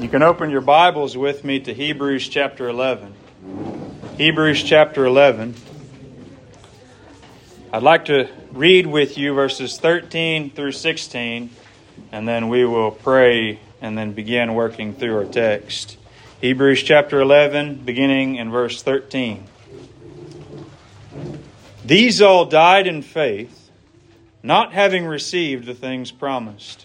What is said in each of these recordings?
You can open your Bibles with me to Hebrews chapter 11. Hebrews chapter 11. I'd like to read with you verses 13 through 16, and then we will pray and then begin working through our text. Hebrews chapter 11, beginning in verse 13. These all died in faith, not having received the things promised,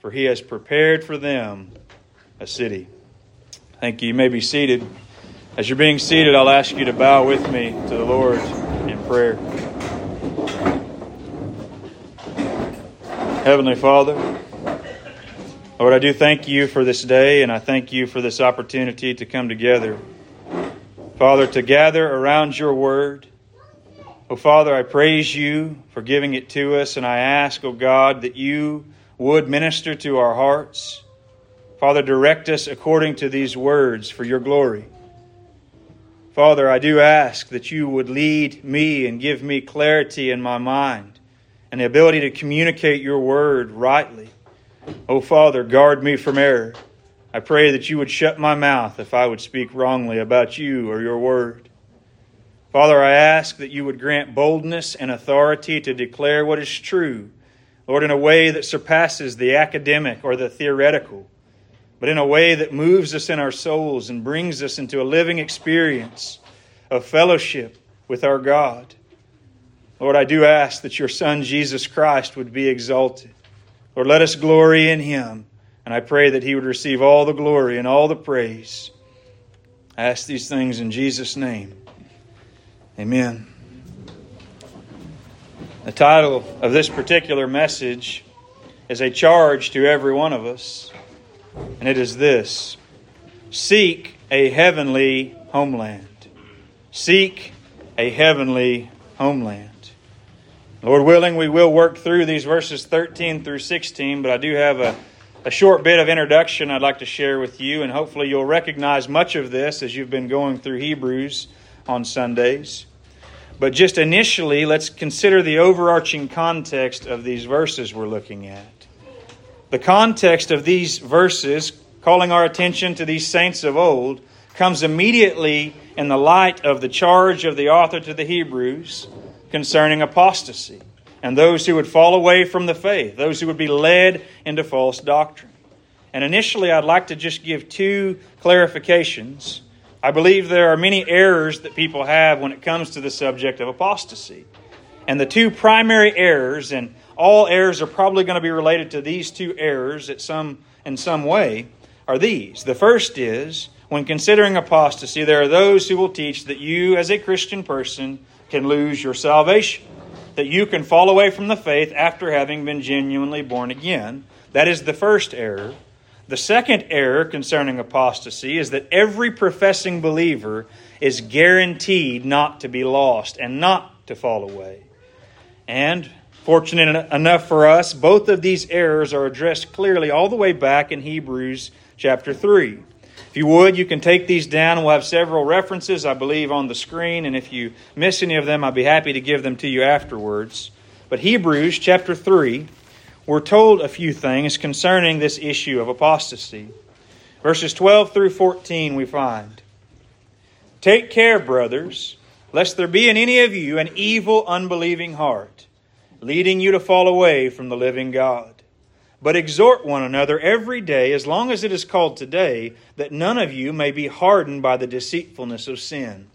for he has prepared for them a city. Thank you. You may be seated. As you're being seated, I'll ask you to bow with me to the Lord in prayer. Heavenly Father, Lord, I do thank you for this day, and I thank you for this opportunity to come together. Father, to gather around your word. Oh, Father, I praise you for giving it to us, and I ask, oh God, that you would minister to our hearts. Father, direct us according to these words for your glory. Father, I do ask that you would lead me and give me clarity in my mind and the ability to communicate your word rightly. Oh, Father, guard me from error. I pray that you would shut my mouth if I would speak wrongly about you or your word. Father, I ask that you would grant boldness and authority to declare what is true, Lord, in a way that surpasses the academic or the theoretical, but in a way that moves us in our souls and brings us into a living experience of fellowship with our God. Lord, I do ask that your Son, Jesus Christ, would be exalted. Lord, let us glory in him, and I pray that he would receive all the glory and all the praise. I ask these things in Jesus' name. Amen. The title of this particular message is a charge to every one of us, and it is this: seek a heavenly homeland. Seek a heavenly homeland. Lord willing, we will work through these verses 13 through 16, but I do have a short bit of introduction I'd like to share with you, and hopefully you'll recognize much of this as you've been going through Hebrews on Sundays. But just initially, let's consider the overarching context of these verses we're looking at. The context of these verses, calling our attention to these saints of old, comes immediately in the light of the charge of the author to the Hebrews concerning apostasy and those who would fall away from the faith, those who would be led into false doctrine. And initially, I'd like to just give two clarifications. I believe there are many errors that people have when it comes to the subject of apostasy. And the two primary errors, and all errors are probably going to be related to these two errors in some way, are these. The first is, when considering apostasy, there are those who will teach that you as a Christian person can lose your salvation, that you can fall away from the faith after having been genuinely born again. That is the first error. The second error concerning apostasy is that every professing believer is guaranteed not to be lost and not to fall away. And fortunate enough for us, both of these errors are addressed clearly all the way back in Hebrews chapter 3. If you would, you can take these down. We'll have several references, I believe, on the screen. And if you miss any of them, I'd be happy to give them to you afterwards. But Hebrews chapter 3, we're told a few things concerning this issue of apostasy. Verses 12 through 14 we find, "Take care, brothers, lest there be in any of you an evil, unbelieving heart, leading you to fall away from the living God. But exhort one another every day, as long as it is called today, that none of you may be hardened by the deceitfulness of sin.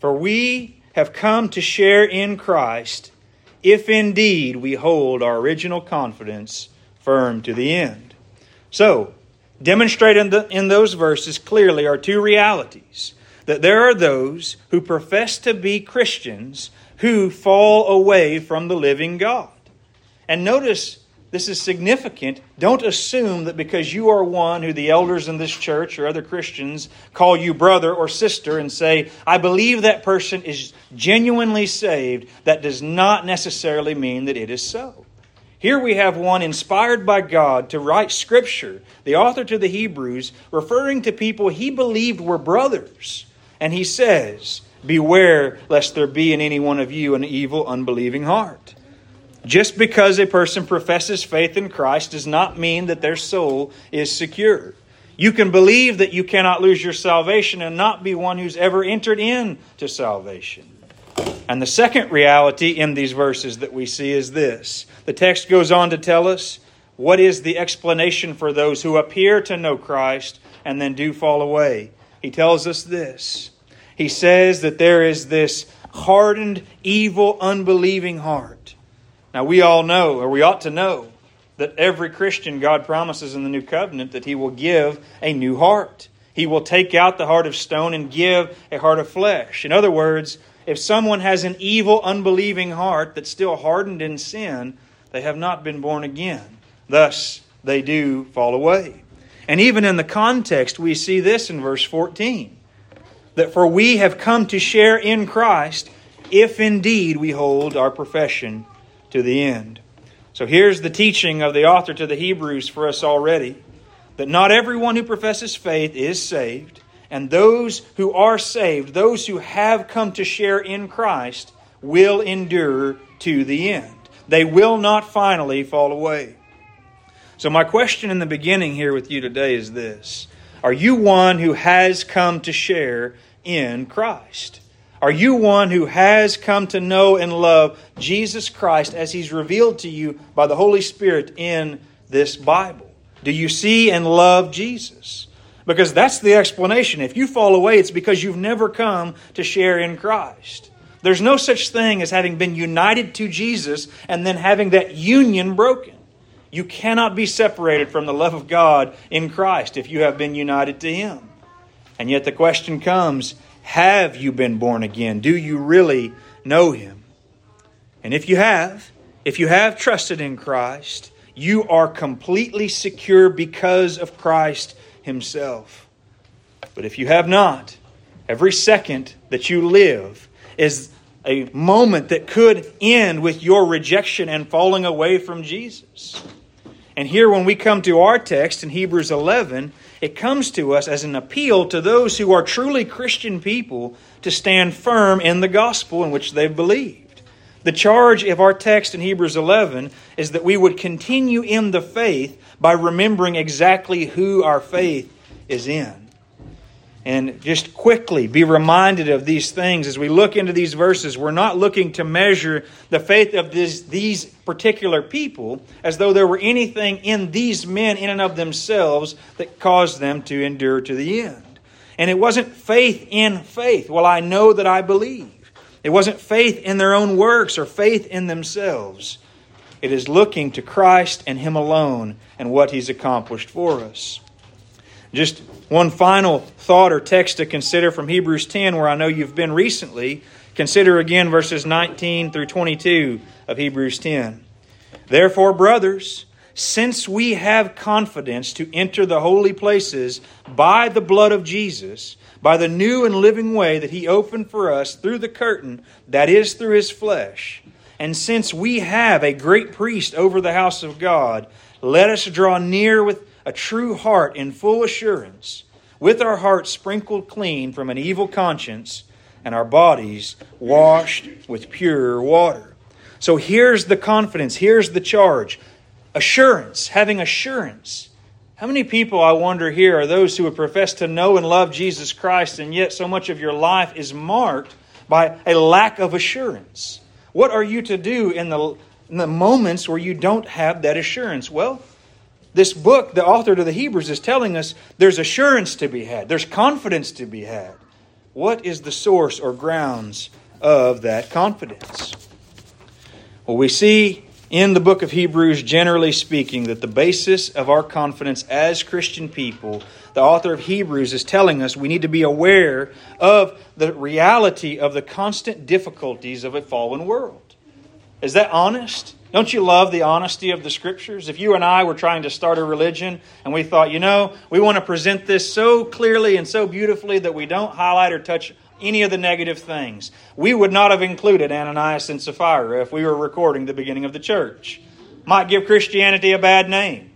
For we have come to share in Christ, if indeed we hold our original confidence firm to the end." So, demonstrated in those verses clearly are two realities: that there are those who profess to be Christians who fall away from the living God. And notice This is significant. Don't assume that because you are one who the elders in this church or other Christians call you brother or sister and say, I believe that person is genuinely saved, that does not necessarily mean that it is so. Here we have one inspired by God to write Scripture, the author to the Hebrews, referring to people he believed were brothers. And he says, beware lest there be in any one of you an evil, unbelieving heart. Just because a person professes faith in Christ does not mean that their soul is secure. You can believe that you cannot lose your salvation and not be one who's ever entered into salvation. And the second reality in these verses that we see is this. The text goes on to tell us what is the explanation for those who appear to know Christ and then do fall away. He tells us this. He says that there is this hardened, evil, unbelieving heart. Now we all know, or we ought to know, that every Christian, God promises in the New Covenant that He will give a new heart. He will take out the heart of stone and give a heart of flesh. In other words, if someone has an evil, unbelieving heart that's still hardened in sin, they have not been born again. Thus, they do fall away. And even in the context, we see this in verse 14, that for we have come to share in Christ, if indeed we hold our profession to the end. So here's the teaching of the author to the Hebrews for us already, that not everyone who professes faith is saved, and those who are saved, those who have come to share in Christ, will endure to the end. They will not finally fall away. So my question in the beginning here with you today is this. Are you one who has come to share in Christ? Are you one who has come to know and love Jesus Christ as He's revealed to you by the Holy Spirit in this Bible? Do you see and love Jesus? Because that's the explanation. If you fall away, it's because you've never come to share in Christ. There's no such thing as having been united to Jesus and then having that union broken. You cannot be separated from the love of God in Christ if you have been united to Him. And yet the question comes, have you been born again? Do you really know Him? And if you have trusted in Christ, you are completely secure because of Christ Himself. But if you have not, every second that you live is a moment that could end with your rejection and falling away from Jesus. And here when we come to our text in Hebrews 11, it comes to us as an appeal to those who are truly Christian people to stand firm in the gospel in which they've believed. The charge of our text in Hebrews 11 is that we would continue in the faith by remembering exactly who our faith is in. And just quickly be reminded of these things as we look into these verses. We're not looking to measure the faith of these particular people as though there were anything in these men in and of themselves that caused them to endure to the end. And it wasn't faith in faith. Well, I know that I believe. It wasn't faith in their own works or faith in themselves. It is looking to Christ and Him alone and what He's accomplished for us. Just one final thought or text to consider from Hebrews 10, where I know you've been recently. Consider again verses 19 through 22 of Hebrews 10. Therefore, brothers, since we have confidence to enter the holy places by the blood of Jesus, by the new and living way that He opened for us through the curtain, that is through His flesh, and since we have a great priest over the house of God, let us draw near with a true heart in full assurance, with our hearts sprinkled clean from an evil conscience and our bodies washed with pure water. So here's the confidence. Here's the charge. Assurance, having assurance. How many people, I wonder here, are those who would profess to know and love Jesus Christ, and yet so much of your life is marked by a lack of assurance? What are you to do in the moments where you don't have that assurance? Well, this book, the author to the Hebrews, is telling us there's assurance to be had. There's confidence to be had. What is the source or grounds of that confidence? Well, we see in the book of Hebrews, generally speaking, that the basis of our confidence as Christian people, the author of Hebrews is telling us we need to be aware of the reality of the constant difficulties of a fallen world. Is that honest? Don't you love the honesty of the Scriptures? If you and I were trying to start a religion and we thought, we want to present this so clearly and so beautifully that we don't highlight or touch any of the negative things, we would not have included Ananias and Sapphira if we were recording the beginning of the church. Might give Christianity a bad name.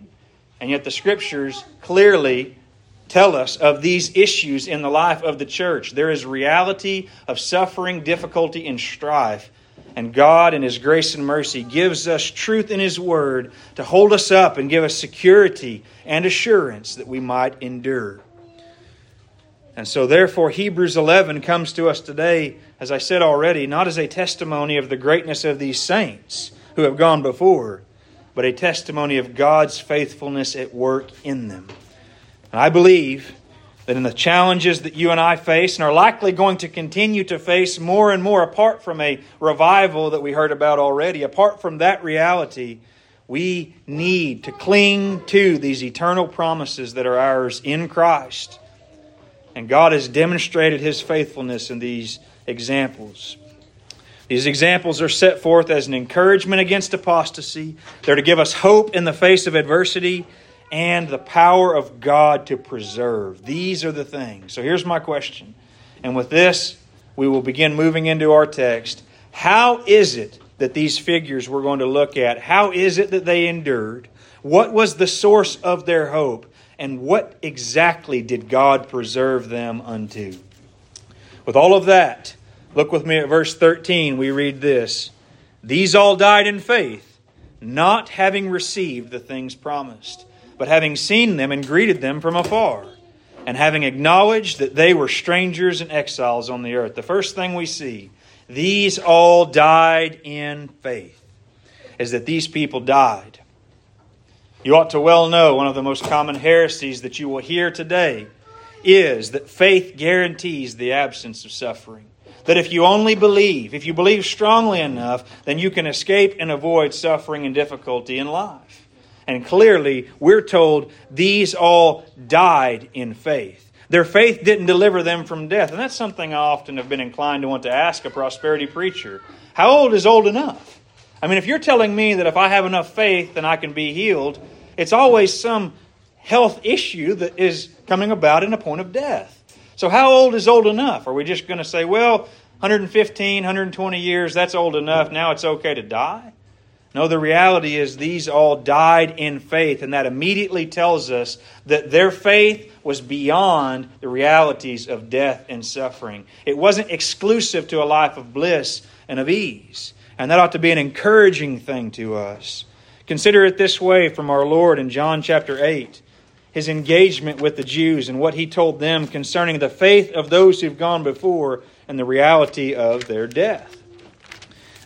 And yet the Scriptures clearly tell us of these issues in the life of the church. There is reality of suffering, difficulty, and strife. And God in His grace and mercy gives us truth in His Word to hold us up and give us security and assurance that we might endure. And so therefore Hebrews 11 comes to us today, as I said already, not as a testimony of the greatness of these saints who have gone before, but a testimony of God's faithfulness at work in them. And I believe that in the challenges that you and I face and are likely going to continue to face more and more apart from a revival that we heard about already, apart from that reality, we need to cling to these eternal promises that are ours in Christ. And God has demonstrated His faithfulness in these examples. These examples are set forth as an encouragement against apostasy. They're to give us hope in the face of adversity and the power of God to preserve. These are the things. So here's my question. And with this, we will begin moving into our text. How is it that these figures we're going to look at, how is it that they endured? What was the source of their hope? And what exactly did God preserve them unto? With all of that, look with me at verse 13. We read this. These all died in faith, not having received the things promised, but having seen them and greeted them from afar, and having acknowledged that they were strangers and exiles on the earth. The first thing we see, these all died in faith, is that these people died. You ought to well know one of the most common heresies that you will hear today is that faith guarantees the absence of suffering. That if you only believe, if you believe strongly enough, then you can escape and avoid suffering and difficulty in life. And clearly, we're told these all died in faith. Their faith didn't deliver them from death. And that's something I often have been inclined to want to ask a prosperity preacher. How old is old enough? I mean, if you're telling me that if I have enough faith, then I can be healed, it's always some health issue that is coming about in a point of death. So how old is old enough? Are we just going to say, 115, 120 years, that's old enough. Now it's okay to die? No, the reality is these all died in faith, and that immediately tells us that their faith was beyond the realities of death and suffering. It wasn't exclusive to a life of bliss and of ease, and that ought to be an encouraging thing to us. Consider it this way from our Lord in John chapter 8, His engagement with the Jews and what He told them concerning the faith of those who've gone before and the reality of their death.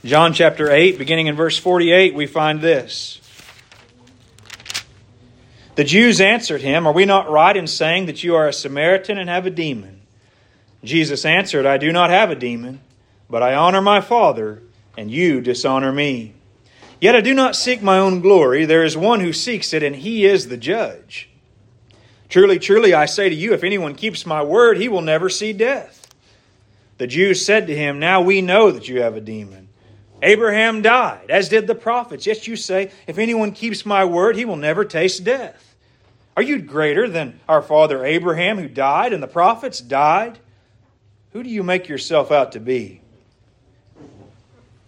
John chapter 8, beginning in verse 48, we find this. The Jews answered Him, "Are we not right in saying that you are a Samaritan and have a demon?" Jesus answered, "I do not have a demon, but I honor my Father, and you dishonor me. Yet I do not seek my own glory. There is one who seeks it, and He is the judge. Truly, truly, I say to you, if anyone keeps my word, he will never see death." The Jews said to Him, "Now we know that you have a demon. Abraham died, as did the prophets. Yet you say, if anyone keeps my word, he will never taste death. Are you greater than our father Abraham, who died, and the prophets died? Who do you make yourself out to be?"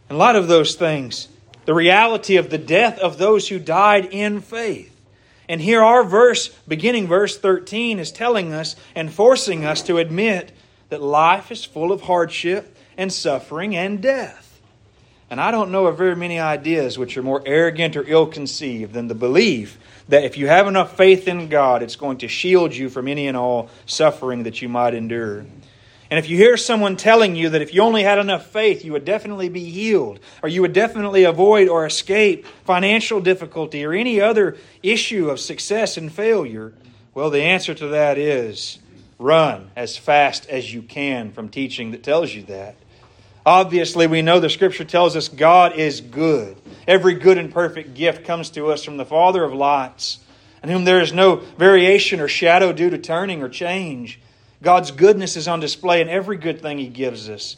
In light of those things, the reality of the death of those who died in faith. And here our verse, beginning verse 13, is telling us and forcing us to admit that life is full of hardship and suffering and death. And I don't know of very many ideas which are more arrogant or ill-conceived than the belief that if you have enough faith in God, it's going to shield you from any and all suffering that you might endure. And if you hear someone telling you that if you only had enough faith, you would definitely be healed, or you would definitely avoid or escape financial difficulty or any other issue of success and failure, well, the answer to that is run as fast as you can from teaching that tells you that. Obviously, we know the Scripture tells us God is good. Every good and perfect gift comes to us from the Father of lights, in whom there is no variation or shadow due to turning or change. God's goodness is on display in every good thing He gives us,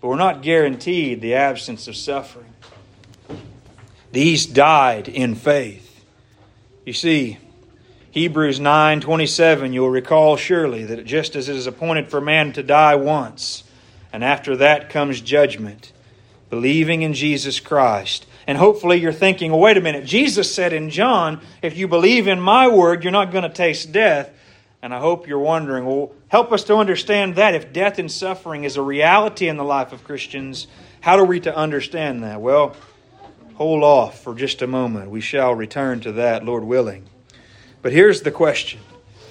but we're not guaranteed the absence of suffering. These died in faith. You see, Hebrews 9:27, you'll recall surely that just as it is appointed for man to die once, and after that comes judgment, believing in Jesus Christ. And hopefully you're thinking, well, wait a minute, Jesus said in John, if you believe in my word, you're not going to taste death. And I hope you're wondering, well, help us to understand that. If death and suffering is a reality in the life of Christians, how are we to understand that? Well, hold off for just a moment. We shall return to that, Lord willing. But here's the question.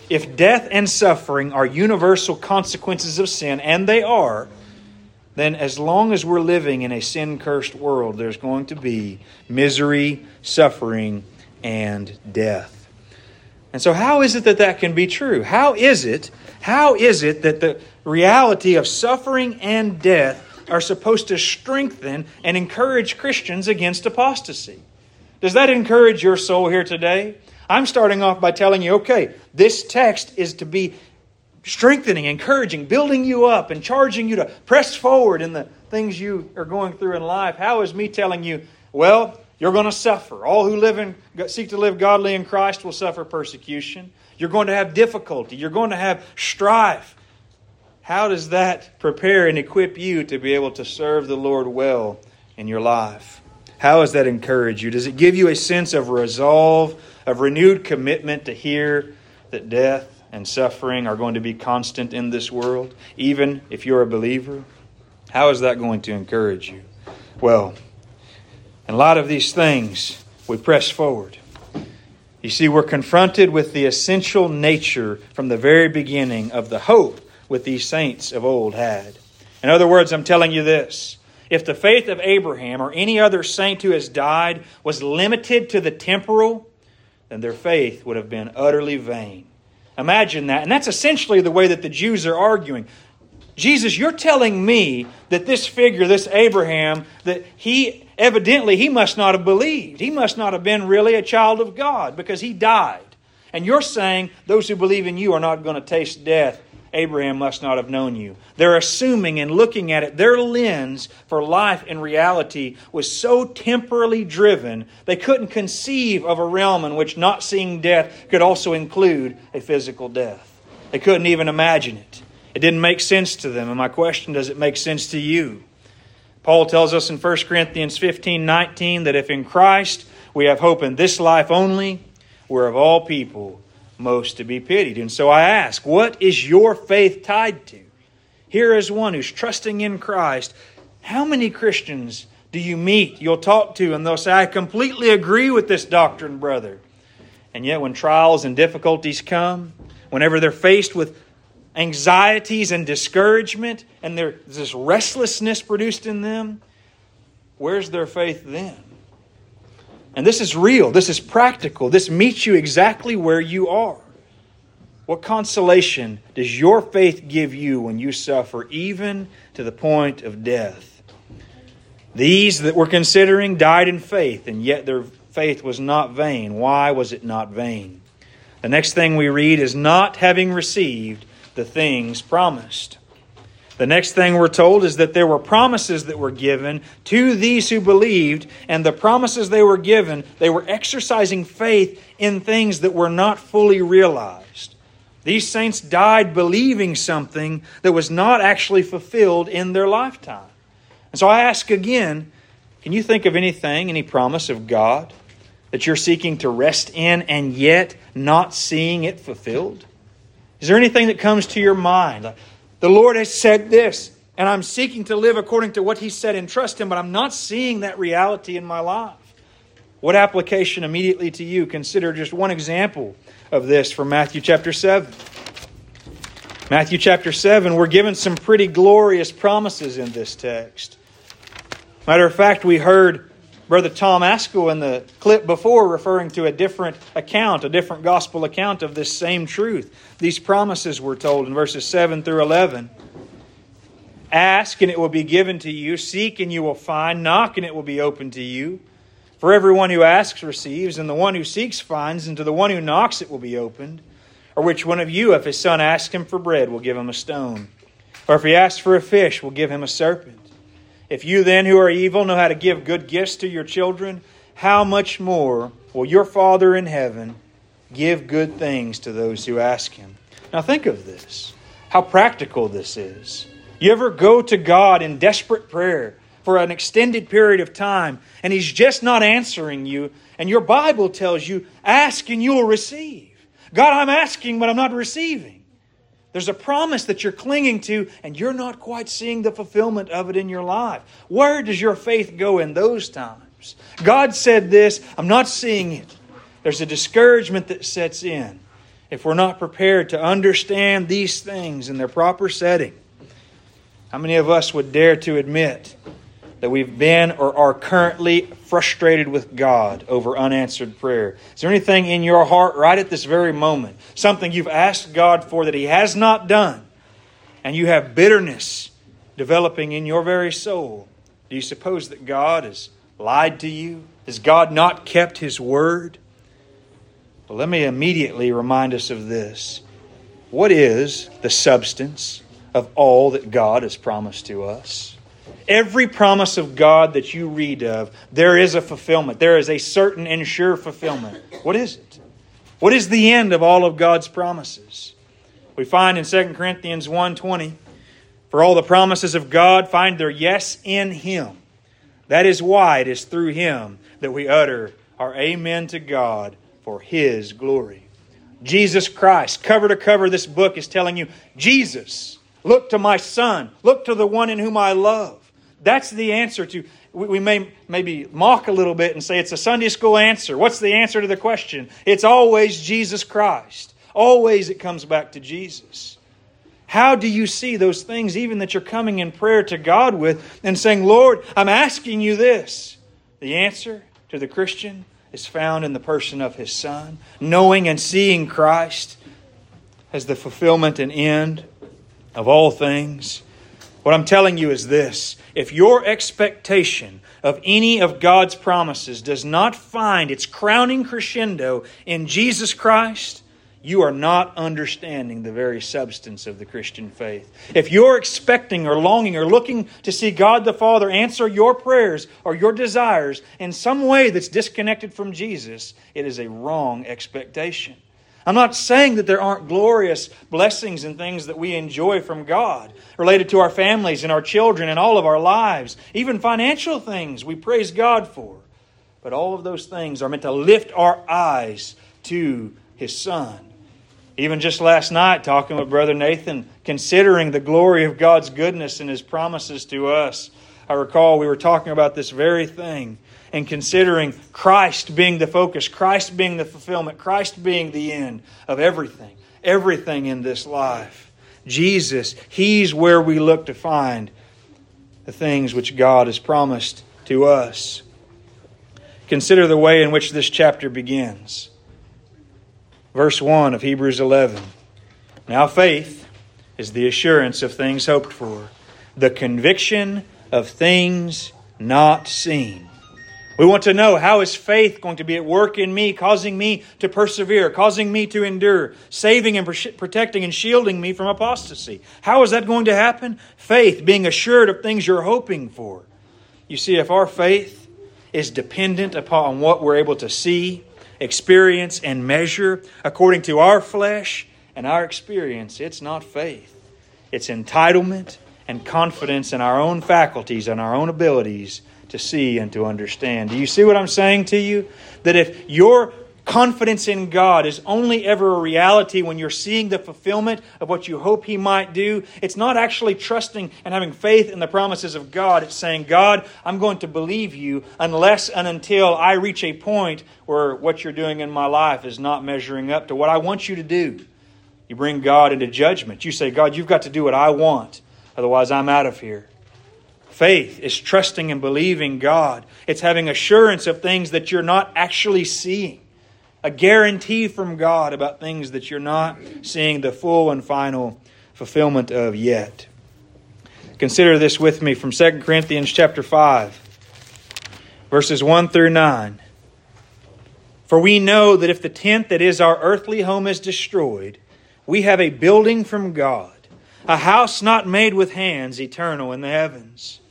If death and suffering are universal consequences of sin, and they are, then as long as we're living in a sin-cursed world, there's going to be misery, suffering, and death. And so how is it that that can be true? How is it that the reality of suffering and death are supposed to strengthen and encourage Christians against apostasy? Does that encourage your soul here today? I'm starting off by telling you, okay, this text is to be strengthening, encouraging, building you up and charging you to press forward in the things you are going through in life. How is me telling you, well, you're going to suffer. All who seek to live godly in Christ will suffer persecution. You're going to have difficulty. You're going to have strife. How does that prepare and equip you to be able to serve the Lord well in your life? How does that encourage you? Does it give you a sense of resolve, of renewed commitment to hear that death and suffering are going to be constant in this world, even if you're a believer? How is that going to encourage you? Well, in light of these things, we press forward. You see, we're confronted with the essential nature from the very beginning of the hope which these saints of old had. In other words, I'm telling you this. If the faith of Abraham or any other saint who has died was limited to the temporal, then their faith would have been utterly vain. Imagine that. And that's essentially the way that the Jews are arguing. Jesus, you're telling me that this figure, this Abraham, that he must not have believed. He must not have been really a child of God because he died. And you're saying those who believe in you are not going to taste death. Abraham must not have known you. They're assuming and looking at it. Their lens for life and reality was so temporally driven, they couldn't conceive of a realm in which not seeing death could also include a physical death. They couldn't even imagine it. It didn't make sense to them. And my question, does it make sense to you? Paul tells us in 1 Corinthians 15:19 that if in Christ we have hope in this life only, we're of all people most to be pitied. And so I ask, what is your faith tied to? Here is one who's trusting in Christ. How many Christians do you meet, you'll talk to, and they'll say, I completely agree with this doctrine, brother. And yet when trials and difficulties come, whenever they're faced with anxieties and discouragement, and there's this restlessness produced in them, where's their faith then? And this is real. This is practical. This meets you exactly where you are. What consolation does your faith give you when you suffer, even to the point of death? These that we're considering died in faith, and yet their faith was not vain. Why was it not vain? The next thing we read is not having received the things promised. The next thing we're told is that there were promises that were given to these who believed, and the promises they were given, they were exercising faith in things that were not fully realized. These saints died believing something that was not actually fulfilled in their lifetime. And so I ask again, can you think of anything, any promise of God that you're seeking to rest in and yet not seeing it fulfilled? Is there anything that comes to your mind? Like, the Lord has said this, and I'm seeking to live according to what He said and trust Him, but I'm not seeing that reality in my life. What application immediately to you? Consider just one example of this from Matthew chapter 7. Matthew chapter 7, we're given some pretty glorious promises in this text. Matter of fact, we heard Brother Tom Askell in the clip before referring to a different gospel account of this same truth. These promises were told in verses 7 through 11. Ask and it will be given to you. Seek and you will find. Knock and it will be opened to you. For everyone who asks receives, and the one who seeks finds, and to the one who knocks it will be opened. Or which one of you, if his son asks him for bread, will give him a stone? Or if he asks for a fish, will give him a serpent? If you then who are evil know how to give good gifts to your children, how much more will your Father in heaven give good things to those who ask Him? Now think of this, how practical this is. You ever go to God in desperate prayer for an extended period of time and He's just not answering you, and your Bible tells you, ask and you will receive. God, I'm asking, but I'm not receiving. There's a promise that you're clinging to and you're not quite seeing the fulfillment of it in your life. Where does your faith go in those times? God said this, I'm not seeing it. There's a discouragement that sets in if we're not prepared to understand these things in their proper setting. How many of us would dare to admit that we've been or are currently frustrated with God over unanswered prayer? Is there anything in your heart right at this very moment, something you've asked God for that He has not done, and you have bitterness developing in your very soul? Do you suppose that God has lied to you? Has God not kept His word? Well, let me immediately remind us of this. What is the substance of all that God has promised to us? Every promise of God that you read of, there is a fulfillment. There is a certain and sure fulfillment. What is it? What is the end of all of God's promises? We find in 2 Corinthians 1:20, for all the promises of God find their yes in Him. That is why it is through Him that we utter our amen to God, for His glory. Jesus Christ, cover to cover, this book is telling you, Jesus, look to my Son. Look to the one in whom I love. That's the answer to, we may maybe mock a little bit and say it's a Sunday school answer. What's the answer to the question? It's always Jesus Christ. Always it comes back to Jesus. How do you see those things even that you're coming in prayer to God with and saying, Lord, I'm asking you this? The answer to the Christian is found in the person of His Son, knowing and seeing Christ as the fulfillment and end of all things. What I'm telling you is this. If your expectation of any of God's promises does not find its crowning crescendo in Jesus Christ, you are not understanding the very substance of the Christian faith. If you're expecting or longing or looking to see God the Father answer your prayers or your desires in some way that's disconnected from Jesus, it is a wrong expectation. I'm not saying that there aren't glorious blessings and things that we enjoy from God related to our families and our children and all of our lives, even financial things we praise God for. But all of those things are meant to lift our eyes to His Son. Even just last night, talking with Brother Nathan, considering the glory of God's goodness and His promises to us, I recall we were talking about this very thing and considering Christ being the focus, Christ being the fulfillment, Christ being the end of everything, everything in this life. Jesus, He's where we look to find the things which God has promised to us. Consider the way in which this chapter begins. Verse 1 of Hebrews 11. Now faith is the assurance of things hoped for, the conviction of things not seen. We want to know, how is faith going to be at work in me, causing me to persevere, causing me to endure, saving and protecting and shielding me from apostasy? How is that going to happen? Faith, being assured of things you're hoping for. You see, if our faith is dependent upon what we're able to see, experience, and measure according to our flesh and our experience, it's not faith. It's entitlement and confidence in our own faculties and our own abilities to see and to understand. Do you see what I'm saying to you? That if your confidence in God is only ever a reality when you're seeing the fulfillment of what you hope He might do, it's not actually trusting and having faith in the promises of God. It's saying, God, I'm going to believe you unless and until I reach a point where what you're doing in my life is not measuring up to what I want you to do. You bring God into judgment. You say, God, you've got to do what I want. Otherwise, I'm out of here. Faith is trusting and believing God. It's having assurance of things that you're not actually seeing. A guarantee from God about things that you're not seeing the full and final fulfillment of yet. Consider this with me from 2 Corinthians chapter 5, verses 1 through 9. For we know that if the tent that is our earthly home is destroyed, we have a building from God, a house not made with hands, eternal in the heavens.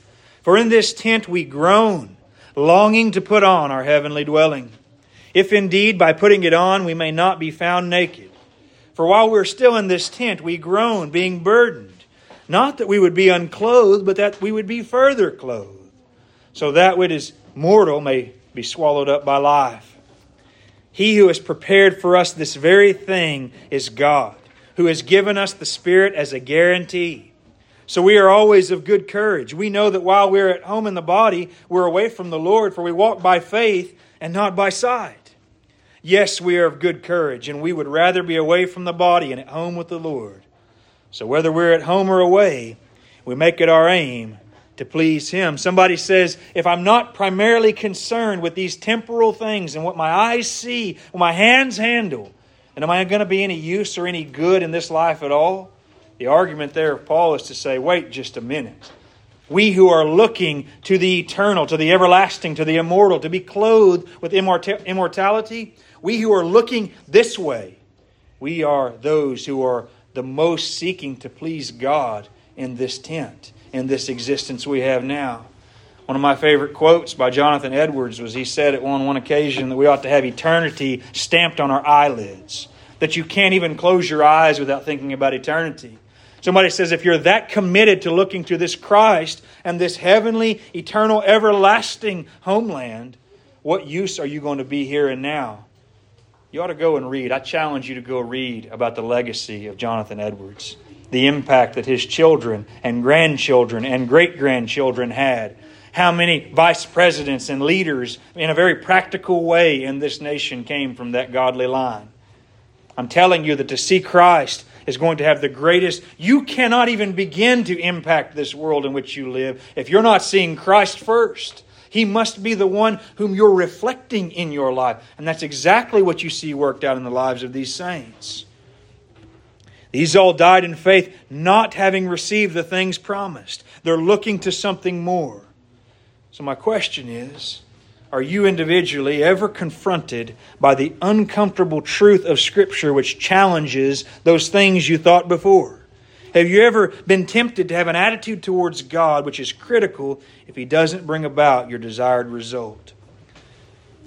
For in this tent we groan, longing to put on our heavenly dwelling, if indeed by putting it on we may not be found naked. For while we're still in this tent, we groan, being burdened, not that we would be unclothed, but that we would be further clothed, so that which is mortal may be swallowed up by life. He who has prepared for us this very thing is God, who has given us the Spirit as a guarantee. So we are always of good courage. We know that while we are at home in the body, we're away from the Lord, for we walk by faith and not by sight. Yes, we are of good courage, and we would rather be away from the body and at home with the Lord. So whether we're at home or away, we make it our aim to please Him. Somebody says, if I'm not primarily concerned with these temporal things and what my eyes see, what my hands handle, then am I going to be any use or any good in this life at all? The argument there of Paul is to say, wait just a minute. We who are looking to the eternal, to the everlasting, to the immortal, to be clothed with immortality, we who are looking this way, we are those who are the most seeking to please God in this tent, in this existence we have now. One of my favorite quotes by Jonathan Edwards was he said at one occasion that we ought to have eternity stamped on our eyelids, that you can't even close your eyes without thinking about eternity. Somebody says, if you're that committed to looking to this Christ and this heavenly, eternal, everlasting homeland, what use are you going to be here and now? You ought to go and read. I challenge you to go read about the legacy of Jonathan Edwards, the impact that his children and grandchildren and great-grandchildren had. How many vice presidents and leaders in a very practical way in this nation came from that godly line. I'm telling you that to see Christ is going to have the greatest... You cannot even begin to impact this world in which you live if you're not seeing Christ first. He must be the one whom you're reflecting in your life. And that's exactly what you see worked out in the lives of these saints. These all died in faith, not having received the things promised. They're looking to something more. So my question is, are you individually ever confronted by the uncomfortable truth of Scripture which challenges those things you thought before? Have you ever been tempted to have an attitude towards God which is critical if He doesn't bring about your desired result?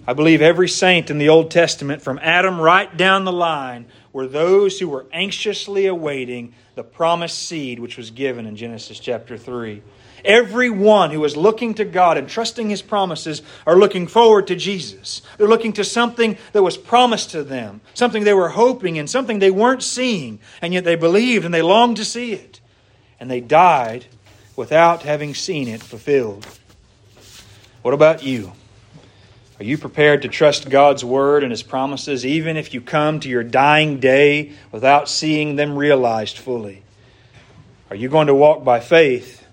I believe every saint in the Old Testament, from Adam right down the line, were those who were anxiously awaiting the promised seed which was given in Genesis chapter 3. Everyone who is looking to God and trusting His promises are looking forward to Jesus. They're looking to something that was promised to them, something they were hoping and something they weren't seeing, and yet they believed and they longed to see it. And they died without having seen it fulfilled. What about you? Are you prepared to trust God's Word and His promises even if you come to your dying day without seeing them realized fully? Are you going to walk by faith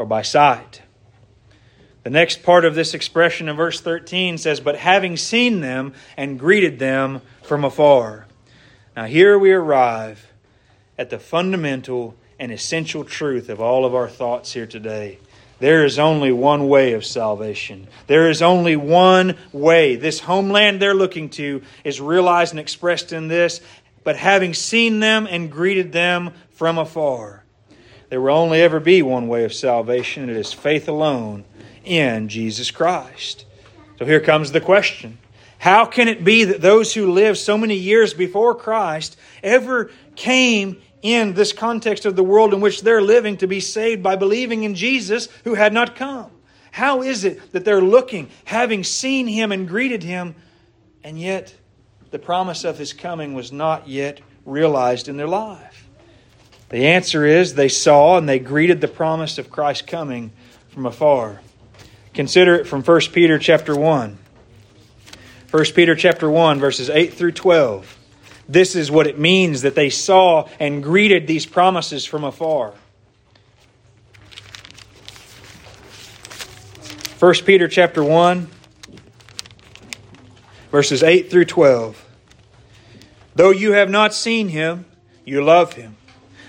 or by sight? The next part of this expression in verse 13 says, but having seen them and greeted them from afar. Now here we arrive at the fundamental and essential truth of all of our thoughts here today. There is only one way of salvation. There is only one way. This homeland they're looking to is realized and expressed in this, but having seen them and greeted them from afar. There will only ever be one way of salvation, and it is faith alone in Jesus Christ. So here comes the question. How can it be that those who lived so many years before Christ ever came in this context of the world in which they're living to be saved by believing in Jesus who had not come? How is it that they're looking, having seen Him and greeted Him, and yet the promise of His coming was not yet realized in their life? The answer is they saw and they greeted the promise of Christ's coming from afar. Consider it from 1 Peter chapter 1. 1 Peter chapter 1, verses 8 through 12. This is what it means that they saw and greeted these promises from afar. 1 Peter chapter 1, verses 8 through 12. Though you have not seen Him, you love Him.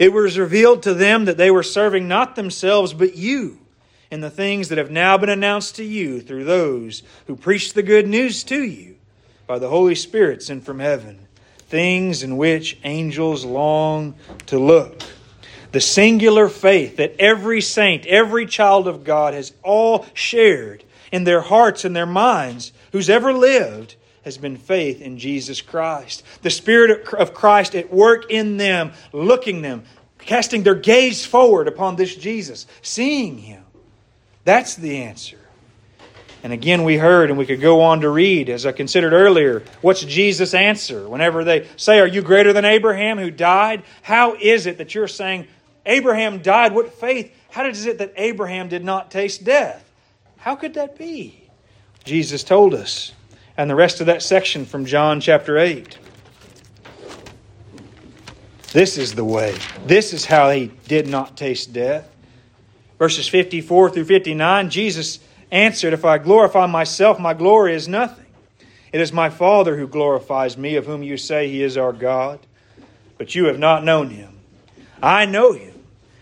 It was revealed to them that they were serving not themselves but you in the things that have now been announced to you through those who preached the good news to you by the Holy Spirit sent from heaven, things in which angels long to look. The singular faith that every saint, every child of God has all shared in their hearts and their minds, who's ever lived, has been faith in Jesus Christ. The Spirit of Christ at work in them, looking them, casting their gaze forward upon this Jesus, seeing Him. That's the answer. And again, we heard, and we could go on to read, as I considered earlier, what's Jesus' answer? Whenever they say, are you greater than Abraham who died? How is it that you're saying, Abraham died? What faith? How is it that Abraham did not taste death? How could that be? Jesus told us. And the rest of that section from John chapter 8. This is the way. This is how he did not taste death. Verses 54 through 59, Jesus answered, if I glorify myself, my glory is nothing. It is my Father who glorifies me, of whom you say He is our God. But you have not known Him. I know Him.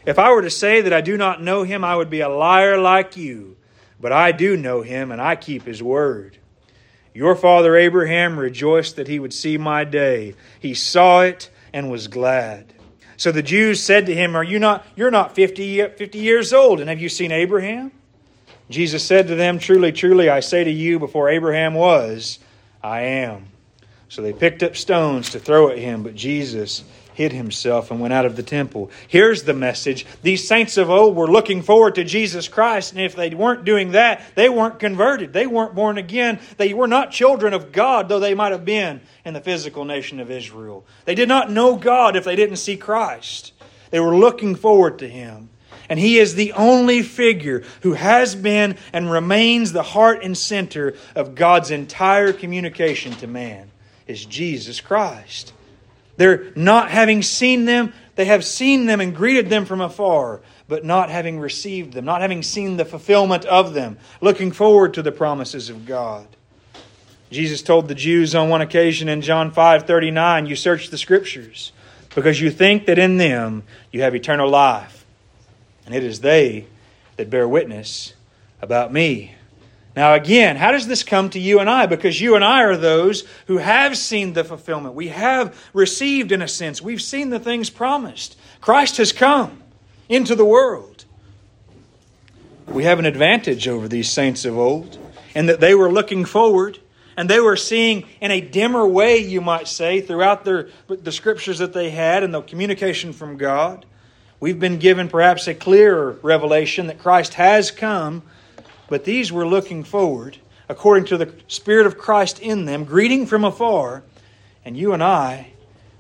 If I were to say that I do not know Him, I would be a liar like you. But I do know Him, and I keep His word. Your father Abraham rejoiced that he would see my day. He saw it and was glad. So the Jews said to him, You're not 50 years old, and have you seen Abraham? Jesus said to them, truly, truly, I say to you, before Abraham was, I am. So they picked up stones to throw at him, but Jesus hid himself and went out of the temple. Here's the message. These saints of old were looking forward to Jesus Christ, and if they weren't doing that, they weren't converted. They weren't born again. They were not children of God, though they might have been in the physical nation of Israel. They did not know God if they didn't see Christ. They were looking forward to Him. And He is the only figure who has been and remains the heart and center of God's entire communication to man, is Jesus Christ. They're not having seen them. They have seen them and greeted them from afar, but not having received them, not having seen the fulfillment of them, looking forward to the promises of God. Jesus told the Jews on one occasion in John 5:39, you search the Scriptures because you think that in them you have eternal life. And it is they that bear witness about me. Now again, how does this come to you and I? Because you and I are those who have seen the fulfillment. We have received, in a sense. We've seen the things promised. Christ has come into the world. We have an advantage over these saints of old in that they were looking forward and they were seeing in a dimmer way, you might say, throughout the Scriptures that they had and the communication from God. We've been given perhaps a clearer revelation that Christ has come. But these were looking forward, according to the Spirit of Christ in them, greeting from afar. And you and I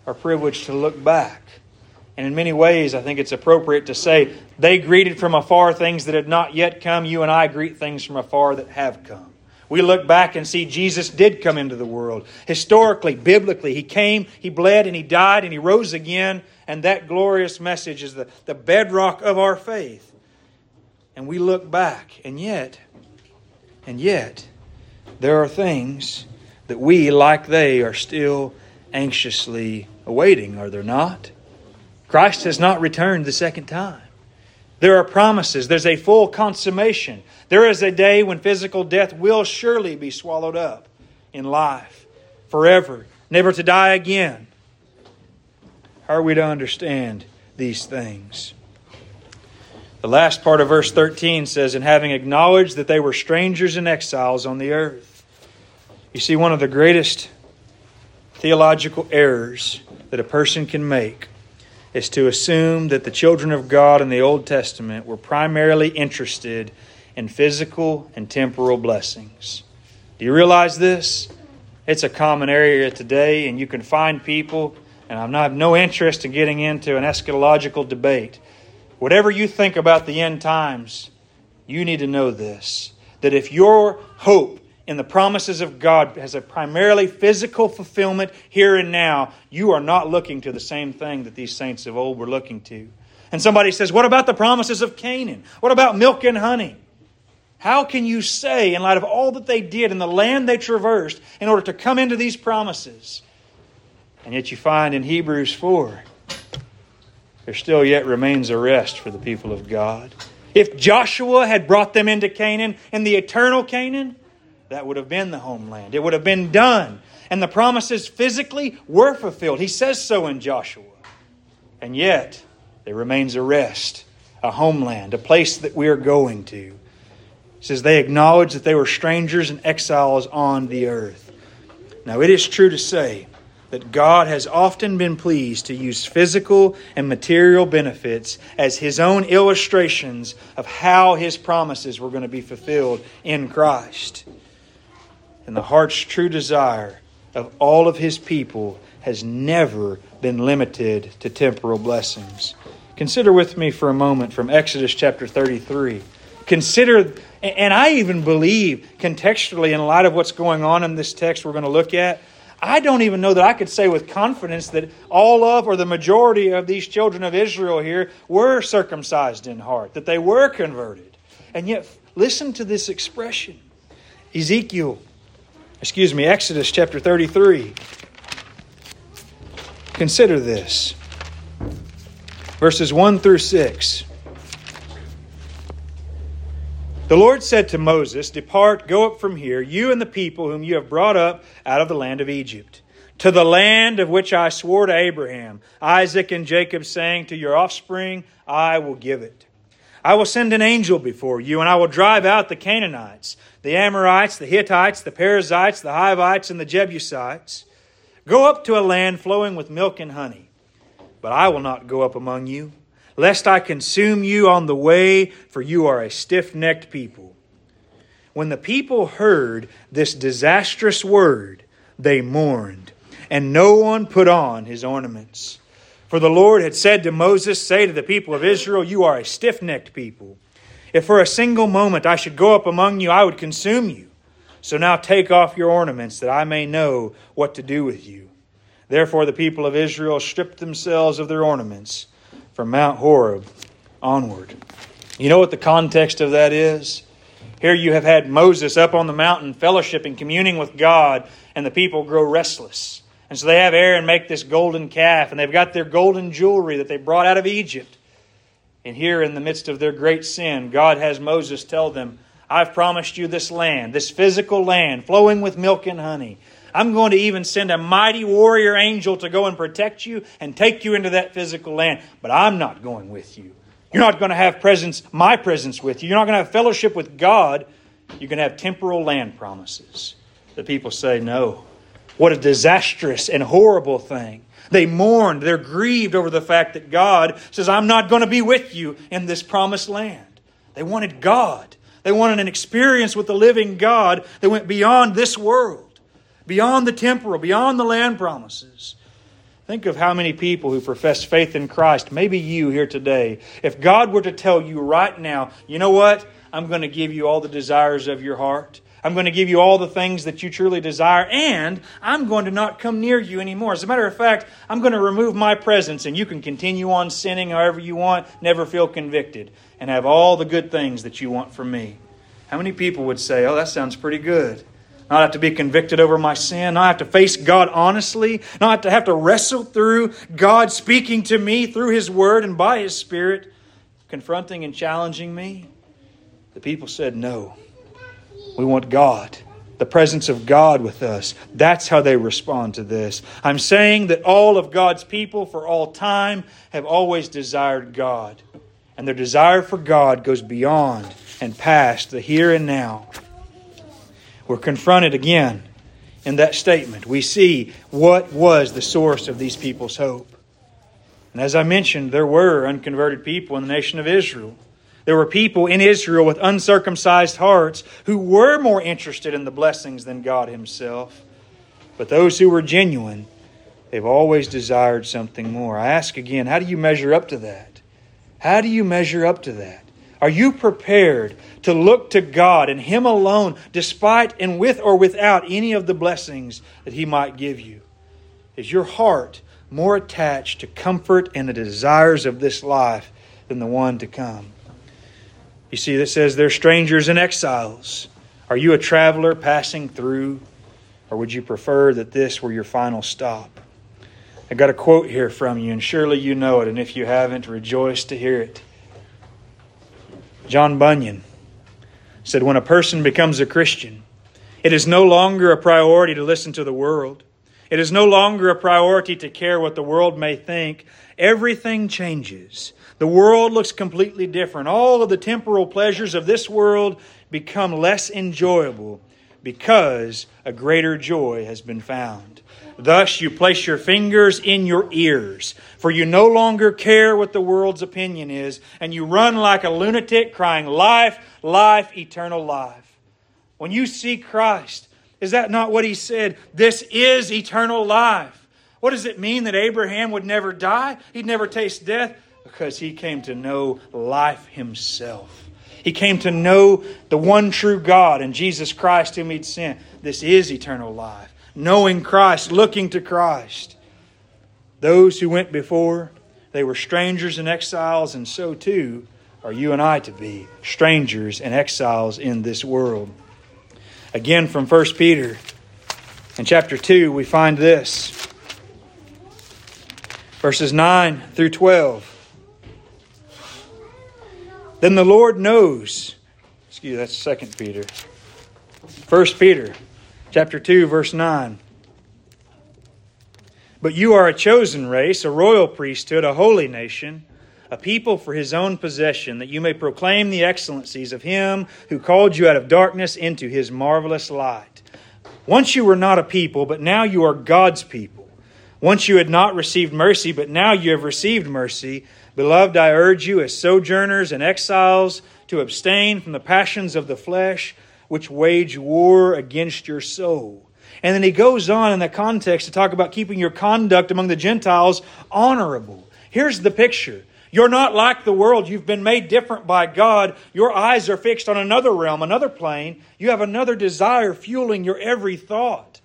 are privileged to look back. And in many ways, I think it's appropriate to say, they greeted from afar things that had not yet come. You and I greet things from afar that have come. We look back and see Jesus did come into the world. Historically, biblically, He came, He bled, and He died, and He rose again. And that glorious message is the bedrock of our faith. And we look back, and yet, there are things that we, like they, are still anxiously awaiting, are there not? Christ has not returned the second time. There are promises. There's a full consummation. There is a day when physical death will surely be swallowed up in life, forever, never to die again. How are we to understand these things? The last part of verse 13 says, and having acknowledged that they were strangers and exiles on the earth. You see, one of the greatest theological errors that a person can make is to assume that the children of God in the Old Testament were primarily interested in physical and temporal blessings. Do you realize this? It's a common area today, and you can find people, and I have no interest in getting into an eschatological debate. Whatever you think about the end times, you need to know this, that if your hope in the promises of God has a primarily physical fulfillment here and now, you are not looking to the same thing that these saints of old were looking to. And somebody says, what about the promises of Canaan? What about milk and honey? How can you say, in light of all that they did and the land they traversed in order to come into these promises? And yet you find in Hebrews 4, there still yet remains a rest for the people of God. If Joshua had brought them into Canaan, in the eternal Canaan, that would have been the homeland. It would have been done. And the promises physically were fulfilled. He says so in Joshua. And yet, there remains a rest, a homeland, a place that we are going to. It says they acknowledge that they were strangers and exiles on the earth. Now, it is true to say that God has often been pleased to use physical and material benefits as His own illustrations of how His promises were going to be fulfilled in Christ. And the heart's true desire of all of His people has never been limited to temporal blessings. Consider with me for a moment from Exodus chapter 33. Consider, and I even believe contextually in light of what's going on in this text we're going to look at, I don't even know that I could say with confidence that all of or the majority of these children of Israel here were circumcised in heart, that they were converted. And yet, listen to this expression. Exodus chapter 33. Consider this. Verses 1 through 6. The Lord said to Moses, "Depart, go up from here, you and the people whom you have brought up out of the land of Egypt, to the land of which I swore to Abraham, Isaac, and Jacob, saying, to your offspring I will give it. I will send an angel before you, and I will drive out the Canaanites, the Amorites, the Hittites, the Perizzites, the Hivites, and the Jebusites. Go up to a land flowing with milk and honey. But I will not go up among you, lest I consume you on the way, for you are a stiff-necked people." When the people heard this disastrous word, they mourned, and no one put on his ornaments. For the Lord had said to Moses, "Say to the people of Israel, you are a stiff-necked people. If for a single moment I should go up among you, I would consume you. So now take off your ornaments, that I may know what to do with you." Therefore the people of Israel stripped themselves of their ornaments, from Mount Horeb onward. You know what the context of that is? Here you have had Moses up on the mountain fellowshipping, communing with God, and the people grow restless. And so they have Aaron make this golden calf, and they've got their golden jewelry that they brought out of Egypt. And here in the midst of their great sin, God has Moses tell them, "I've promised you this land, this physical land, flowing with milk and honey. I'm going to even send a mighty warrior angel to go and protect you and take you into that physical land. But I'm not going with you. You're not going to have my presence with you. You're not going to have fellowship with God. You're going to have temporal land promises." The people say, "No. What a disastrous and horrible thing." They mourned, they're grieved over the fact that God says, "I'm not going to be with you in this promised land." They wanted God. They wanted an experience with the living God that went beyond this world, beyond the temporal, beyond the land promises. Think of how many people who profess faith in Christ, maybe you here today, if God were to tell you right now, "You know what? I'm going to give you all the desires of your heart. I'm going to give you all the things that you truly desire, and I'm going to not come near you anymore. As a matter of fact, I'm going to remove my presence, and you can continue on sinning however you want, never feel convicted, and have all the good things that you want from me." How many people would say, "Oh, that sounds pretty good. Not have to be convicted over my sin. Not have to face God honestly. Not to have to wrestle through God speaking to me through His Word and by His Spirit, confronting and challenging me." The people said, "No. We want God. The presence of God with us." That's how they respond to this. I'm saying that all of God's people for all time have always desired God. And their desire for God goes beyond and past the here and now. We're confronted again in that statement. We see what was the source of these people's hope. And as I mentioned, there were unconverted people in the nation of Israel. There were people in Israel with uncircumcised hearts who were more interested in the blessings than God Himself. But those who were genuine, they've always desired something more. I ask again, how do you measure up to that? How do you measure up to that? Are you prepared to look to God and Him alone, despite and with or without any of the blessings that He might give you? Is your heart more attached to comfort and the desires of this life than the one to come? You see, that says they're strangers and exiles. Are you a traveler passing through? Or would you prefer that this were your final stop? I got a quote here from you, and surely you know it. And if you haven't, rejoice to hear it. John Bunyan said, "When a person becomes a Christian, it is no longer a priority to listen to the world. It is no longer a priority to care what the world may think. Everything changes. The world looks completely different. All of the temporal pleasures of this world become less enjoyable because a greater joy has been found. Thus you place your fingers in your ears, for you no longer care what the world's opinion is, and you run like a lunatic crying, 'Life, life, eternal life.'" When you see Christ, is that not what He said? This is eternal life. What does it mean that Abraham would never die? He'd never taste death? Because he came to know life himself. He came to know the one true God and Jesus Christ whom He'd sent. This is eternal life. Knowing Christ, looking to Christ. Those who went before, they were strangers and exiles, and so too are you and I to be strangers and exiles in this world. Again, from 1 Peter in chapter 2, we find this. Verses 9 through 12. Then the Lord knows. Excuse me, that's 2 Peter. 1 Peter chapter 2, verse 9. "But you are a chosen race, a royal priesthood, a holy nation, a people for His own possession, that you may proclaim the excellencies of Him who called you out of darkness into His marvelous light. Once you were not a people, but now you are God's people. Once you had not received mercy, but now you have received mercy. Beloved, I urge you as sojourners and exiles to abstain from the passions of the flesh, which wage war against your soul." And then he goes on in that context to talk about keeping your conduct among the Gentiles honorable. Here's the picture. You're not like the world. You've been made different by God. Your eyes are fixed on another realm, another plane. You have another desire fueling your every thought.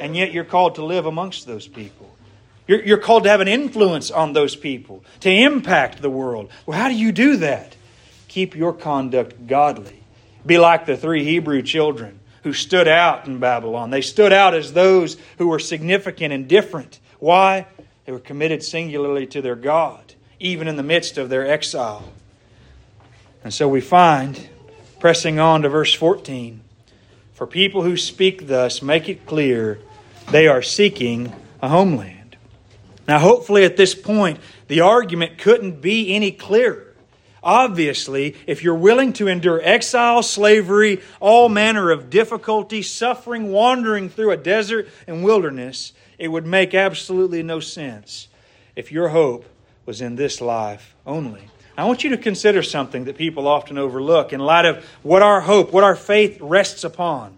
And yet you're called to live amongst those people. You're called to have an influence on those people, to impact the world. Well, how do you do that? Keep your conduct godly. Be like the three Hebrew children who stood out in Babylon. They stood out as those who were significant and different. Why? They were committed singularly to their God, even in the midst of their exile. And so we find, pressing on to verse 14, "For people who speak thus make it clear they are seeking a homeland." Now, hopefully at this point, the argument couldn't be any clearer. Obviously, if you're willing to endure exile, slavery, all manner of difficulty, suffering, wandering through a desert and wilderness, it would make absolutely no sense if your hope was in this life only. I want you to consider something that people often overlook in light of what our hope, what our faith rests upon.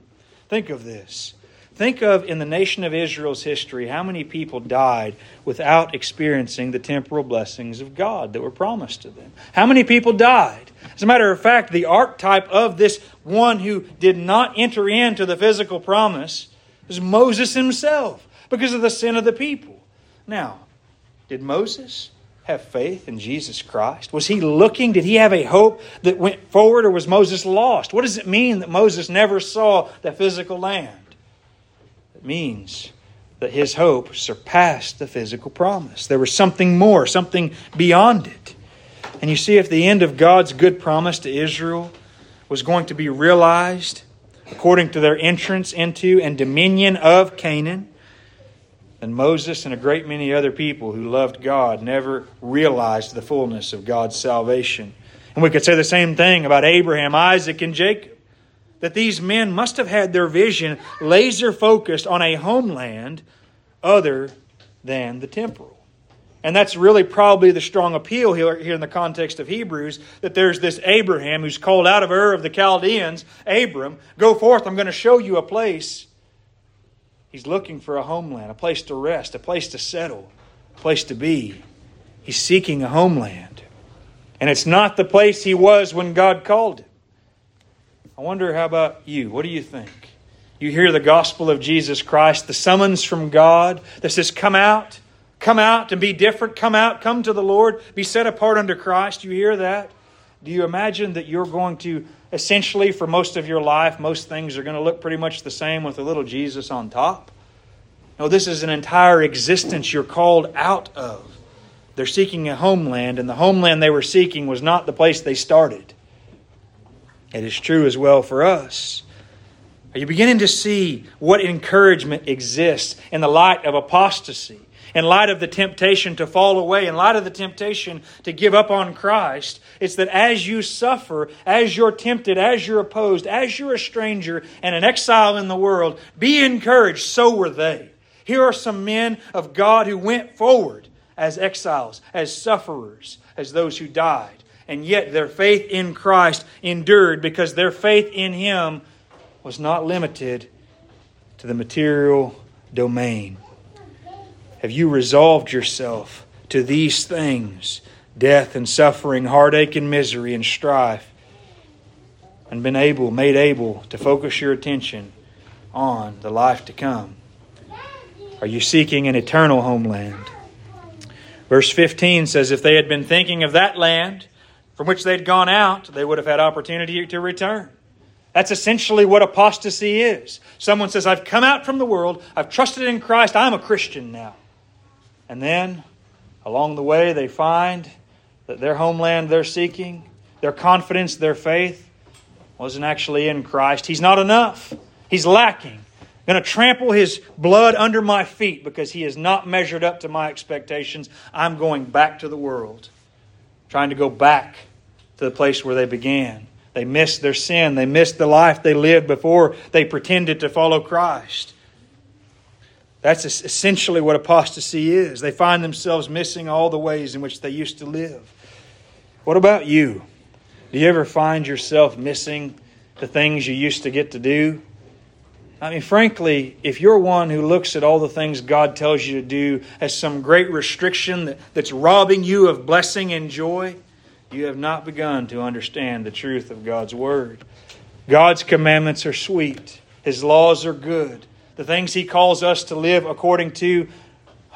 Think of this. Think of, in the nation of Israel's history, how many people died without experiencing the temporal blessings of God that were promised to them. How many people died? As a matter of fact, the archetype of this one who did not enter into the physical promise is Moses himself because of the sin of the people. Now, did Moses have faith in Jesus Christ? Was he looking? Did he have a hope that went forward, or was Moses lost? What does it mean that Moses never saw the physical land? Means that his hope surpassed the physical promise. There was something more, something beyond it. And you see, if the end of God's good promise to Israel was going to be realized according to their entrance into and dominion of Canaan, then Moses and a great many other people who loved God never realized the fullness of God's salvation. And we could say the same thing about Abraham, Isaac, and Jacob. That these men must have had their vision laser focused on a homeland other than the temporal. And that's really probably the strong appeal here in the context of Hebrews, that there's this Abraham who's called out of Ur of the Chaldeans, Abram, "Go forth, I'm going to show you a place." He's looking for a homeland, a place to rest, a place to settle, a place to be. He's seeking a homeland. And it's not the place he was when God called him. I wonder, how about you? What do you think? You hear the gospel of Jesus Christ, the summons from God that says, come out and be different. Come out, come to the Lord, be set apart unto Christ. You hear that? Do you imagine that you're going to, essentially for most of your life, most things are going to look pretty much the same with a little Jesus on top? No, this is an entire existence you're called out of. They're seeking a homeland, and the homeland they were seeking was not the place they started. It is true as well for us. Are you beginning to see what encouragement exists in the light of apostasy, in light of the temptation to fall away, in light of the temptation to give up on Christ? It's that as you suffer, as you're tempted, as you're opposed, as you're a stranger and an exile in the world, be encouraged. So were they. Here are some men of God who went forward as exiles, as sufferers, as those who died. And yet their faith in Christ endured because their faith in Him was not limited to the material domain. Have you resolved yourself to these things, death and suffering, heartache and misery and strife, and been made able to focus your attention on the life to come? Are you seeking an eternal homeland? Verse 15 says, if they had been thinking of that land from which they'd gone out, they would have had opportunity to return. That's essentially what apostasy is. Someone says, I've come out from the world. I've trusted in Christ. I'm a Christian now. And then along the way, they find that their homeland they're seeking, their confidence, their faith wasn't actually in Christ. He's not enough. He's lacking. I'm going to trample His blood under my feet because He has not measured up to my expectations. I'm going back to the world, trying to go back to the place where they began. They missed their sin. They missed the life they lived before they pretended to follow Christ. That's essentially what apostasy is. They find themselves missing all the ways in which they used to live. What about you? Do you ever find yourself missing the things you used to get to do? I mean, frankly, if you're one who looks at all the things God tells you to do as some great restriction that's robbing you of blessing and joy, you have not begun to understand the truth of God's Word. God's commandments are sweet. His laws are good. The things He calls us to live according to,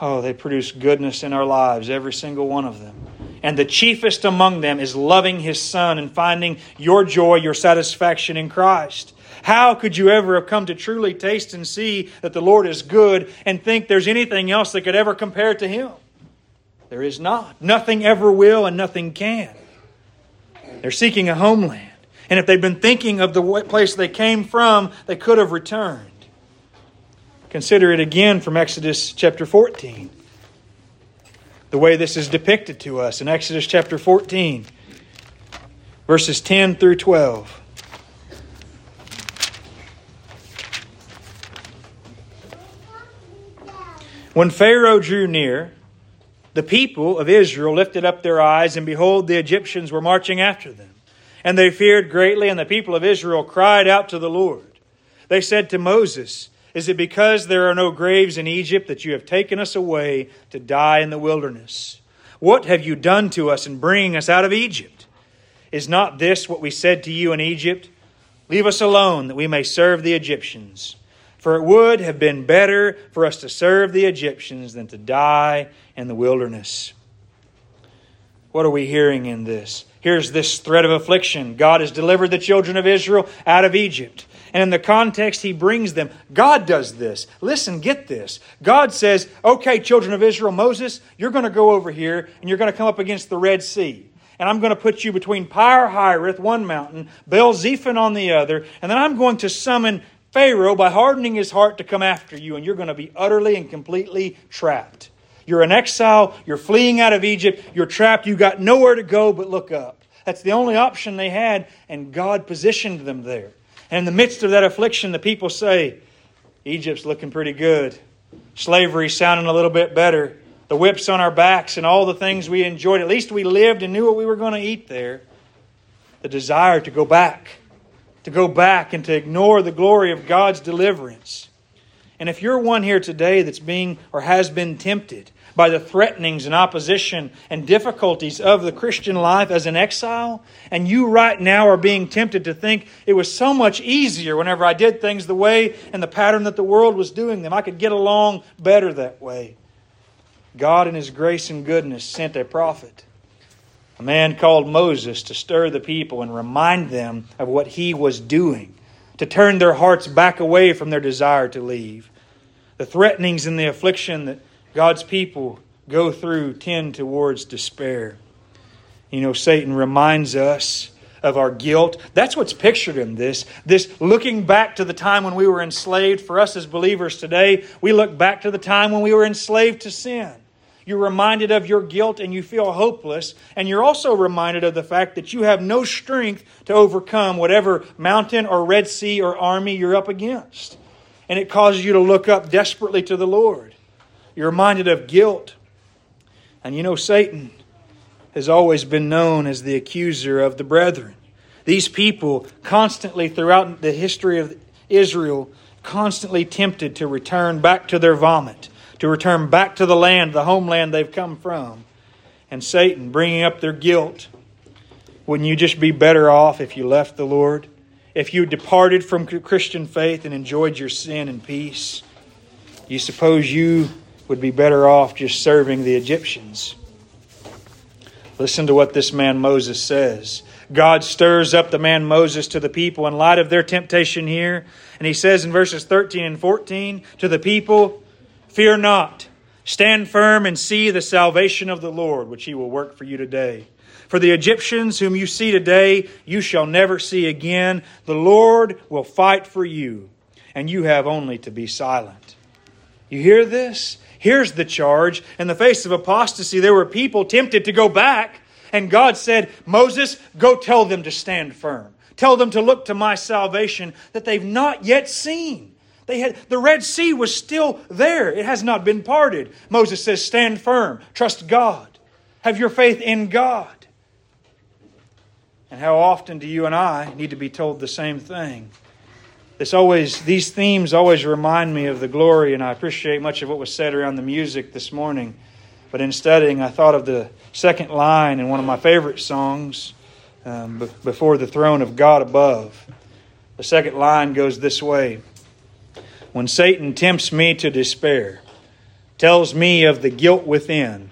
they produce goodness in our lives, every single one of them. And the chiefest among them is loving His Son and finding your joy, your satisfaction in Christ. How could you ever have come to truly taste and see that the Lord is good and think there's anything else that could ever compare to Him? There is not. Nothing ever will and nothing can. They're seeking a homeland. And if they've been thinking of the place they came from, they could have returned. Consider it again from Exodus chapter 14. The way this is depicted to us in Exodus chapter 14, verses 10 through 12. When Pharaoh drew near, the people of Israel lifted up their eyes, and behold, the Egyptians were marching after them. And they feared greatly, and the people of Israel cried out to the Lord. They said to Moses, "Is it because there are no graves in Egypt that you have taken us away to die in the wilderness? What have you done to us in bringing us out of Egypt? Is not this what we said to you in Egypt? Leave us alone that we may serve the Egyptians. For it would have been better for us to serve the Egyptians than to die in the wilderness." What are we hearing in this? Here's this threat of affliction. God has delivered the children of Israel out of Egypt. And in the context He brings them, God does this. Listen, get this. God says, okay, children of Israel, Moses, you're going to go over here and you're going to come up against the Red Sea. And I'm going to put you between Pir-Hireth, one mountain, Baal-zephon on the other. And then I'm going to summon Pharaoh by hardening his heart to come after you, and you're going to be utterly and completely trapped. You're in exile. You're fleeing out of Egypt. You're trapped. You got nowhere to go but look up. That's the only option they had, and God positioned them there. And in the midst of that affliction, the people say, Egypt's looking pretty good. Slavery's sounding a little bit better. The whips on our backs and all the things we enjoyed. At least we lived and knew what we were going to eat there. The desire to go back. To go back and to ignore the glory of God's deliverance. And if you're one here today that's being or has been tempted by the threatenings and opposition and difficulties of the Christian life as an exile, and you right now are being tempted to think it was so much easier whenever I did things the way and the pattern that the world was doing them, I could get along better that way. God in His grace and goodness sent a prophet a man called Moses to stir the people and remind them of what he was doing, to turn their hearts back away from their desire to leave. The threatenings and the affliction that God's people go through tend towards despair. You know, Satan reminds us of our guilt. That's what's pictured in this. This looking back to the time when we were enslaved. For us as believers today, we look back to the time when we were enslaved to sin. You're reminded of your guilt and you feel hopeless. And you're also reminded of the fact that you have no strength to overcome whatever mountain or Red Sea or army you're up against. And it causes you to look up desperately to the Lord. You're reminded of guilt. And you know, Satan has always been known as the accuser of the brethren. These people constantly throughout the history of Israel, constantly tempted to return back to their vomit, to return back to the land, the homeland they've come from. And Satan bringing up their guilt. Wouldn't you just be better off if you left the Lord? If you departed from Christian faith and enjoyed your sin in peace? You suppose you would be better off just serving the Egyptians? Listen to what this man Moses says. God stirs up the man Moses to the people in light of their temptation here. And he says in verses 13 and 14 to the people, "Fear not, stand firm and see the salvation of the Lord, which He will work for you today. For the Egyptians whom you see today, you shall never see again. The Lord will fight for you, and you have only to be silent." You hear this? Here's the charge. In the face of apostasy, there were people tempted to go back, and God said, "Moses, go tell them to stand firm. Tell them to look to my salvation that they've not yet seen." The Red Sea was still there. It has not been parted. Moses says, stand firm. Trust God. Have your faith in God. And how often do you and I need to be told the same thing? These themes always remind me of the glory, and I appreciate much of what was said around the music this morning. But in studying, I thought of the second line in one of my favorite songs, Before the Throne of God Above. The second line goes this way. When Satan tempts me to despair, tells me of the guilt within,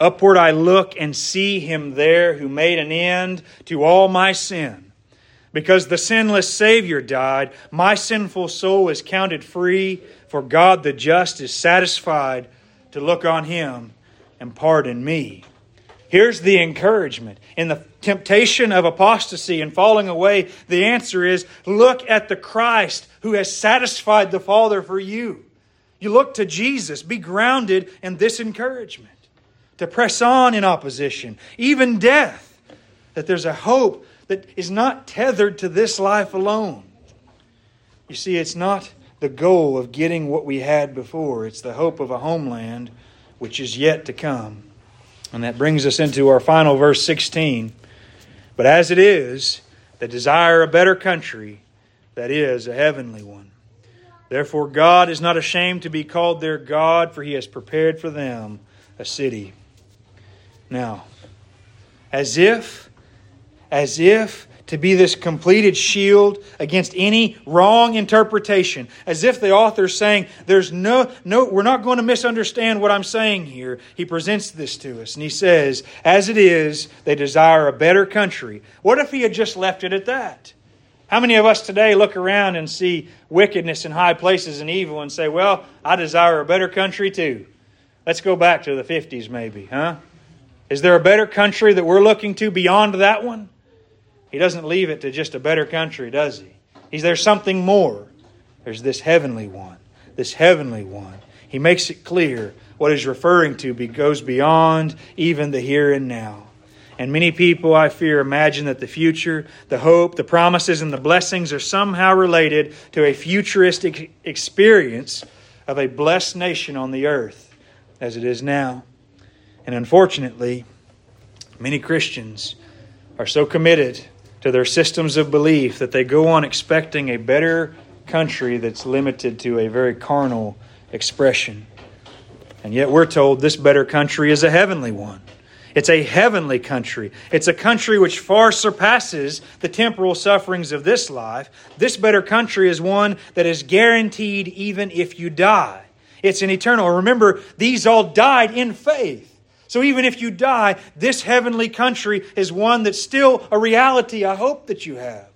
upward I look and see Him there who made an end to all my sin. Because the sinless Savior died, my sinful soul is counted free, for God the just is satisfied to look on Him and pardon me. Here's the encouragement. In the temptation of apostasy and falling away, the answer is, look at the Christ who has satisfied the Father for you. You look to Jesus. Be grounded in this encouragement. To press on in opposition, even death. That there's a hope that is not tethered to this life alone. You see, it's not the goal of getting what we had before. It's the hope of a homeland which is yet to come. And that brings us into our final verse 16. But as it is, they desire a better country, that is, a heavenly one. Therefore God is not ashamed to be called their God, for He has prepared for them a city. Now, as if to be this completed shield against any wrong interpretation. As if the author's saying, there's no, we're not going to misunderstand what I'm saying here. He presents this to us and he says, as it is, they desire a better country. What if he had just left it at that? How many of us today look around and see wickedness in high places and evil and say, well, I desire a better country too. Let's go back to the 50s maybe, huh? Is there a better country that we're looking to beyond that one? He doesn't leave it to just a better country, does he? There's something more. There's this heavenly one. This heavenly one. He makes it clear what he's referring to goes beyond even the here and now. And many people, I fear, imagine that the future, the hope, the promises, and the blessings are somehow related to a futuristic experience of a blessed nation on the earth as it is now. And unfortunately, many Christians are so committed to their systems of belief that they go on expecting a better country that's limited to a very carnal expression. And yet we're told this better country is a heavenly one. It's a heavenly country. It's a country which far surpasses the temporal sufferings of this life. This better country is one that is guaranteed even if you die. It's an eternal. Remember, these all died in faith. So even if you die, this heavenly country is one that's still a reality I hope that you have.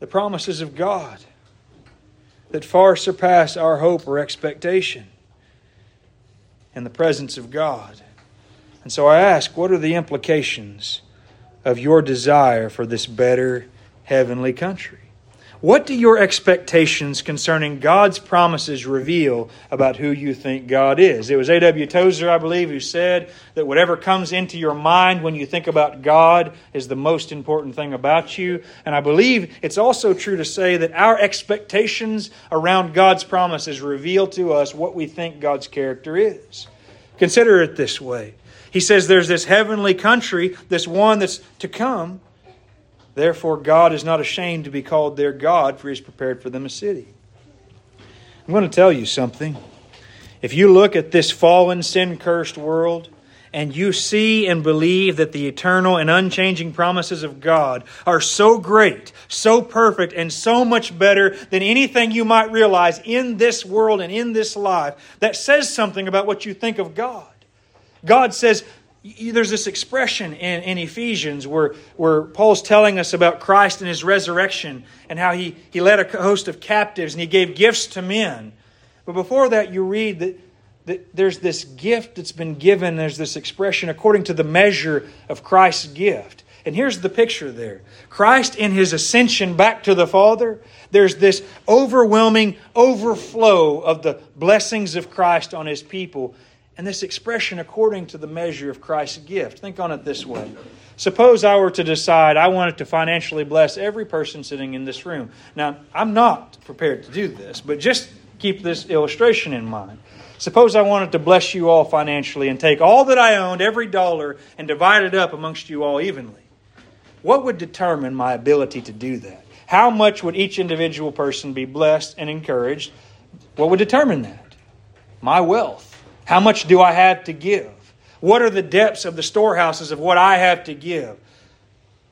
The promises of God that far surpass our hope or expectation in the presence of God. And so I ask, what are the implications of your desire for this better heavenly country? What do your expectations concerning God's promises reveal about who you think God is? It was A.W. Tozer, I believe, who said that whatever comes into your mind when you think about God is the most important thing about you. And I believe it's also true to say that our expectations around God's promises reveal to us what we think God's character is. Consider it this way. He says there's this heavenly country, this one that's to come. Therefore, God is not ashamed to be called their God, for He has prepared for them a city. I'm going to tell you something. If you look at this fallen, sin-cursed world, and you see and believe that the eternal and unchanging promises of God are so great, so perfect, and so much better than anything you might realize in this world and in this life, that says something about what you think of God. God says, there's this expression in Ephesians where Paul's telling us about Christ and His resurrection and how He led a host of captives and He gave gifts to men. But before that, you read that there's this gift that's been given. There's this expression according to the measure of Christ's gift. And here's the picture there. Christ in His ascension back to the Father, there's this overwhelming overflow of the blessings of Christ on His people. And this expression according to the measure of Christ's gift. Think on it this way. Suppose I were to decide I wanted to financially bless every person sitting in this room. Now, I'm not prepared to do this, but just keep this illustration in mind. Suppose I wanted to bless you all financially and take all that I owned, every dollar, and divide it up amongst you all evenly. What would determine my ability to do that? How much would each individual person be blessed and encouraged? What would determine that? My wealth. How much do I have to give? What are the depths of the storehouses of what I have to give?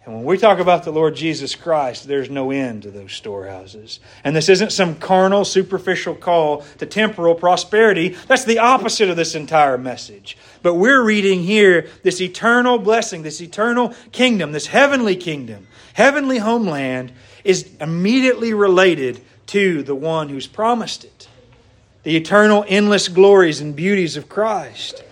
And when we talk about the Lord Jesus Christ, there's no end to those storehouses. And this isn't some carnal, superficial call to temporal prosperity. That's the opposite of this entire message. But we're reading here this eternal blessing, this eternal kingdom, this heavenly kingdom, heavenly homeland is immediately related to the one who's promised it. The eternal, endless glories and beauties of Christ.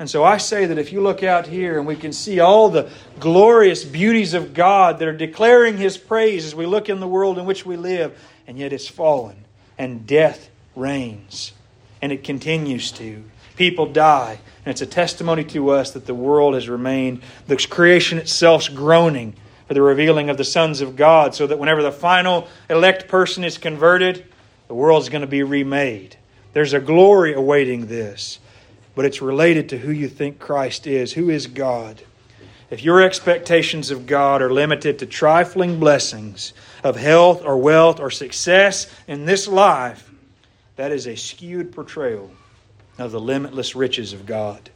And so I say that if you look out here and we can see all the glorious beauties of God that are declaring His praise as we look in the world in which we live, and yet it's fallen, and death reigns, and it continues to. People die, and it's a testimony to us that the world has remained, the creation itself's groaning for the revealing of the sons of God, so that whenever the final elect person is converted, the world's going to be remade. There's a glory awaiting this. But it's related to who you think Christ is. Who is God? If your expectations of God are limited to trifling blessings of health or wealth or success in this life, that is a skewed portrayal of the limitless riches of God.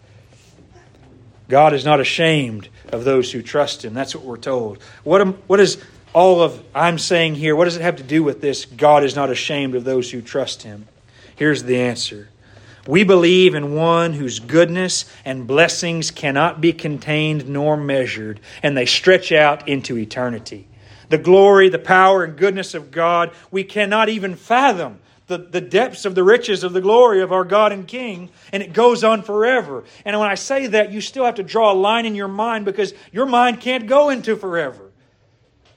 God is not ashamed of those who trust Him. That's what we're told. What is all of I'm saying here, what does it have to do with this? God is not ashamed of those who trust Him. Here's the answer. We believe in one whose goodness and blessings cannot be contained nor measured, and they stretch out into eternity. The glory, the power, and goodness of God, we cannot even fathom the depths of the riches of the glory of our God and King, and it goes on forever. And when I say that, you still have to draw a line in your mind because your mind can't go into forever.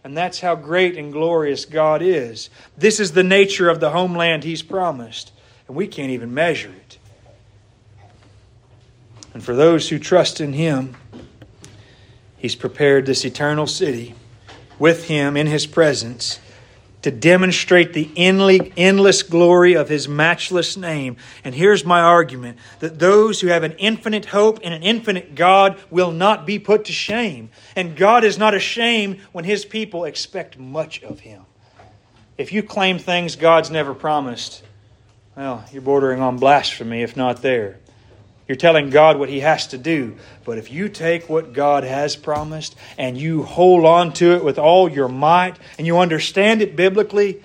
And that's how great and glorious God is. This is the nature of the homeland He's promised. And we can't even measure it. And for those who trust in Him, He's prepared this eternal city with Him in His presence to demonstrate the endless glory of His matchless name. And here's my argument, that those who have an infinite hope in an infinite God will not be put to shame. And God is not ashamed when His people expect much of Him. If you claim things God's never promised, well, you're bordering on blasphemy, if not there. You're telling God what He has to do. But if you take what God has promised and you hold on to it with all your might and you understand it biblically,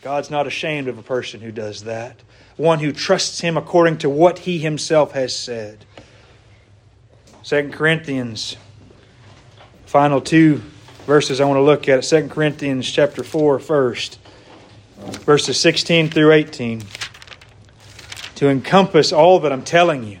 God's not ashamed of a person who does that. One who trusts Him according to what He Himself has said. 2 Corinthians, final two verses I want to look at. 2 Corinthians chapter 4 first, verses 16 through 18. To encompass all that I'm telling you,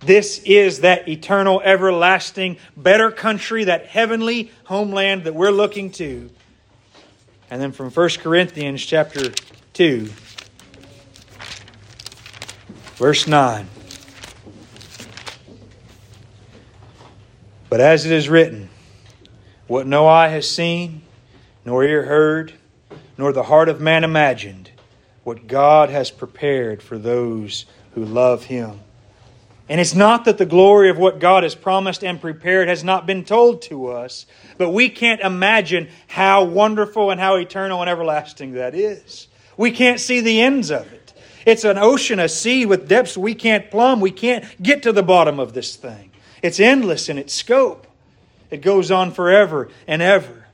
This is that eternal, everlasting, better country, that heavenly homeland that we're looking to. And then from 1 Corinthians chapter 2, verse 9. But as it is written, what no eye has seen, nor ear heard, nor the heart of man imagined, what God has prepared for those who love Him. And it's not that the glory of what God has promised and prepared has not been told to us, but we can't imagine how wonderful and how eternal and everlasting that is. We can't see the ends of it. It's an ocean, a sea with depths we can't plumb. We can't get to the bottom of this thing. It's endless in its scope. It goes on forever and ever.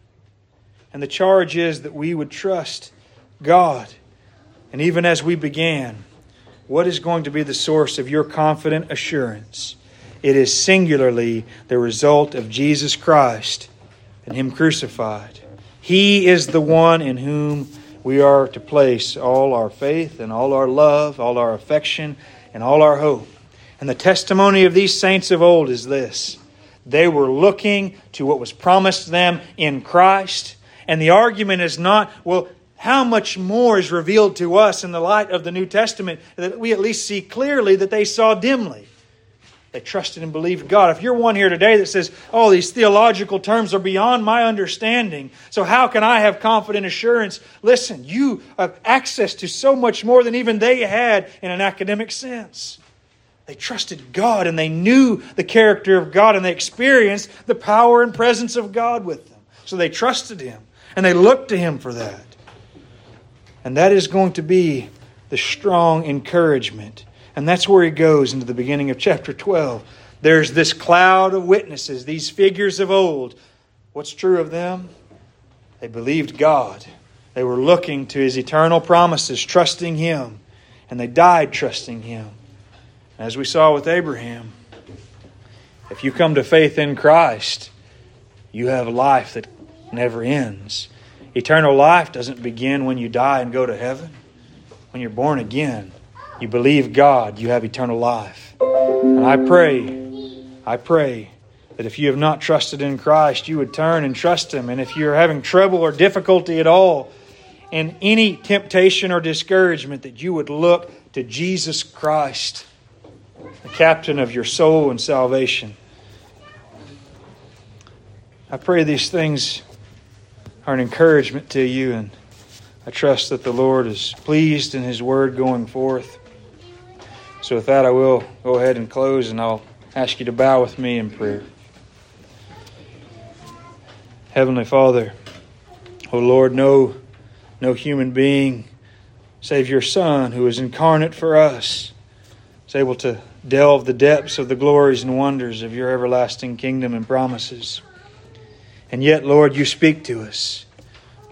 And the charge is that we would trust God. And even as we began, what is going to be the source of your confident assurance? It is singularly the result of Jesus Christ and Him crucified. He is the one in whom we are to place all our faith and all our love, all our affection, and all our hope. And the testimony of these saints of old is this: they were looking to what was promised them in Christ. And the argument is not, well, how much more is revealed to us in the light of the New Testament that we at least see clearly that they saw dimly. They trusted and believed God. If you're one here today that says, oh, these theological terms are beyond my understanding, so how can I have confident assurance? Listen, you have access to so much more than even they had in an academic sense. They trusted God and they knew the character of God and they experienced the power and presence of God with them. So they trusted Him and they looked to Him for that. And that is going to be the strong encouragement. And that's where he goes into the beginning of chapter 12. There's this cloud of witnesses, these figures of old. What's true of them? They believed God. They were looking to His eternal promises, trusting Him. And they died trusting Him. As we saw with Abraham, if you come to faith in Christ, you have a life that never ends. Eternal life doesn't begin when you die and go to heaven. When you're born again, you believe God, you have eternal life. And I pray that if you have not trusted in Christ, you would turn and trust Him. And if you're having trouble or difficulty at all in any temptation or discouragement, that you would look to Jesus Christ, the captain of your soul and salvation. I pray these things are an encouragement to you, and I trust that the Lord is pleased in His Word going forth. So with that, I will go ahead and close, and I'll ask you to bow with me in prayer. Heavenly Father, O Lord, no human being save Your Son, who is incarnate for us, is able to delve the depths of the glories and wonders of Your everlasting kingdom and promises. And yet, Lord, You speak to us.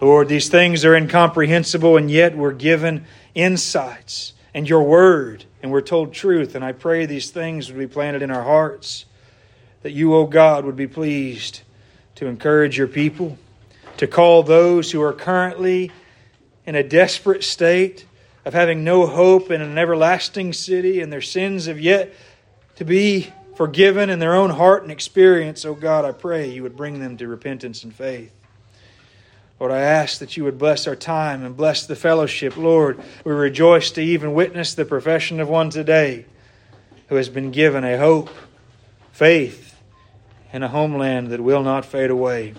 Lord, these things are incomprehensible, and yet we're given insights and Your Word, and we're told truth. And I pray these things would be planted in our hearts, that You, O God, would be pleased to encourage Your people, to call those who are currently in a desperate state of having no hope in an everlasting city, and their sins have yet to be forgiven in their own heart and experience. Oh God, I pray You would bring them to repentance and faith. Lord, I ask that You would bless our time and bless the fellowship. Lord, we rejoice to even witness the profession of one today who has been given a hope, faith, and a homeland that will not fade away.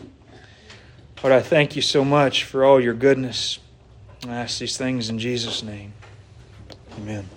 Lord, I thank You so much for all Your goodness. I ask these things in Jesus' name. Amen.